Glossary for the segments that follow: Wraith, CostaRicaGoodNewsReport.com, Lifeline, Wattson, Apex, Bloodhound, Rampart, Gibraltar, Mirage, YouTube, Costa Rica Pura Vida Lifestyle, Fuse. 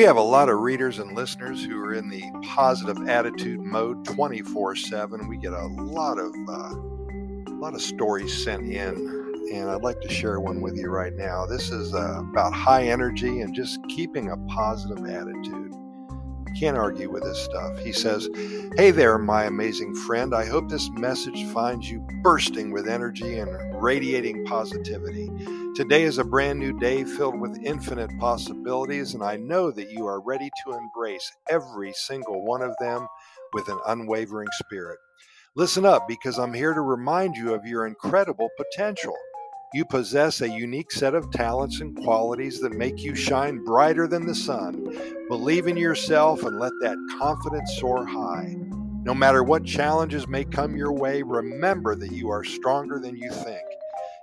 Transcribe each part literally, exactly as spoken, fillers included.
We have a lot of readers and listeners who are in the positive attitude mode twenty-four seven. We get a lot of uh, a lot of stories sent in, and I'd like to share one with you right now. This is uh, about high energy and just keeping a positive attitude. Can't argue with this stuff. He says, "Hey there, my amazing friend. I hope this message finds you bursting with energy and radiating positivity. Today is a brand new day filled with infinite possibilities, and I know that you are ready to embrace every single one of them with an unwavering spirit. Listen up, because I'm here to remind you of your incredible potential. You possess a unique set of talents and qualities that make you shine brighter than the sun. Believe in yourself and let that confidence soar high. No matter what challenges may come your way, remember that you are stronger than you think.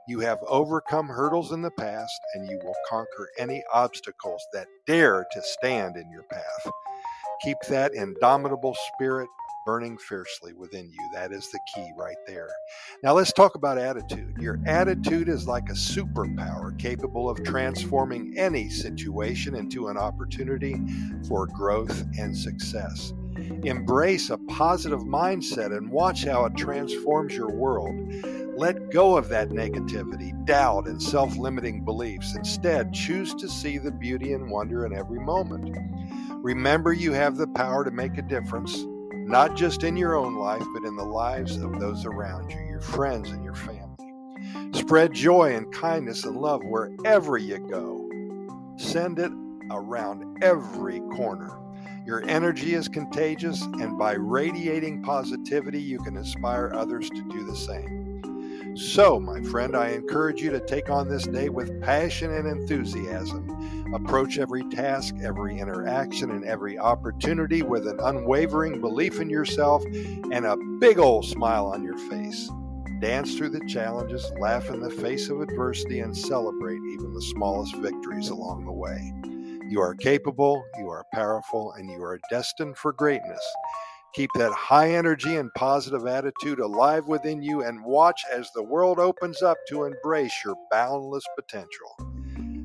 You have overcome hurdles in the past, and you will conquer any obstacles that dare to stand in your path. Keep that indomitable spirit burning fiercely within you." That is the key right there. Now let's talk about attitude. Your attitude is like a superpower capable of transforming any situation into an opportunity for growth and success. Embrace a positive mindset and watch how it transforms your world. Let go of that negativity, doubt, and self-limiting beliefs. Instead, choose to see the beauty and wonder in every moment. Remember, you have the power to make a difference, not just in your own life, but in the lives of those around you, your friends and your family. Spread joy and kindness and love wherever you go. Send it around every corner. Your energy is contagious, and by radiating positivity, you can inspire others to do the same. So, my friend, I encourage you to take on this day with passion and enthusiasm. Approach every task, every interaction, and every opportunity with an unwavering belief in yourself and a big old smile on your face. Dance through the challenges, laugh in the face of adversity, and celebrate even the smallest victories along the way. You are capable, you are powerful, and you are destined for greatness. Keep that high energy and positive attitude alive within you, and watch as the world opens up to embrace your boundless potential.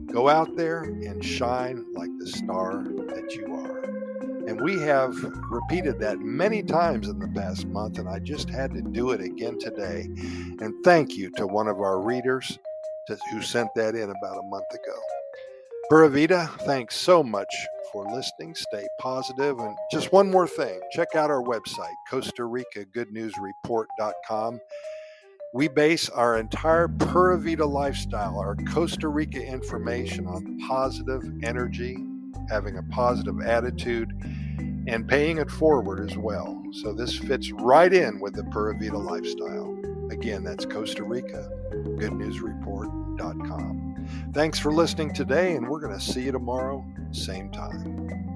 Go out there and shine like the star that you are. And we have repeated that many times in the past month, and I just had to do it again today. And thank you to one of our readers to, who sent that in about a month ago. Pura Vida, thanks so much for listening. Stay positive. And just one more thing, check out our website, Costa Rica Good News Report dot com. We base our entire Pura Vida lifestyle, our Costa Rica information, on positive energy, having a positive attitude, and paying it forward as well. So this fits right in with the Pura Vida lifestyle. Again, that's Costa Rica Good News Report dot com. Thanks for listening today, and we're going to see you tomorrow, same time.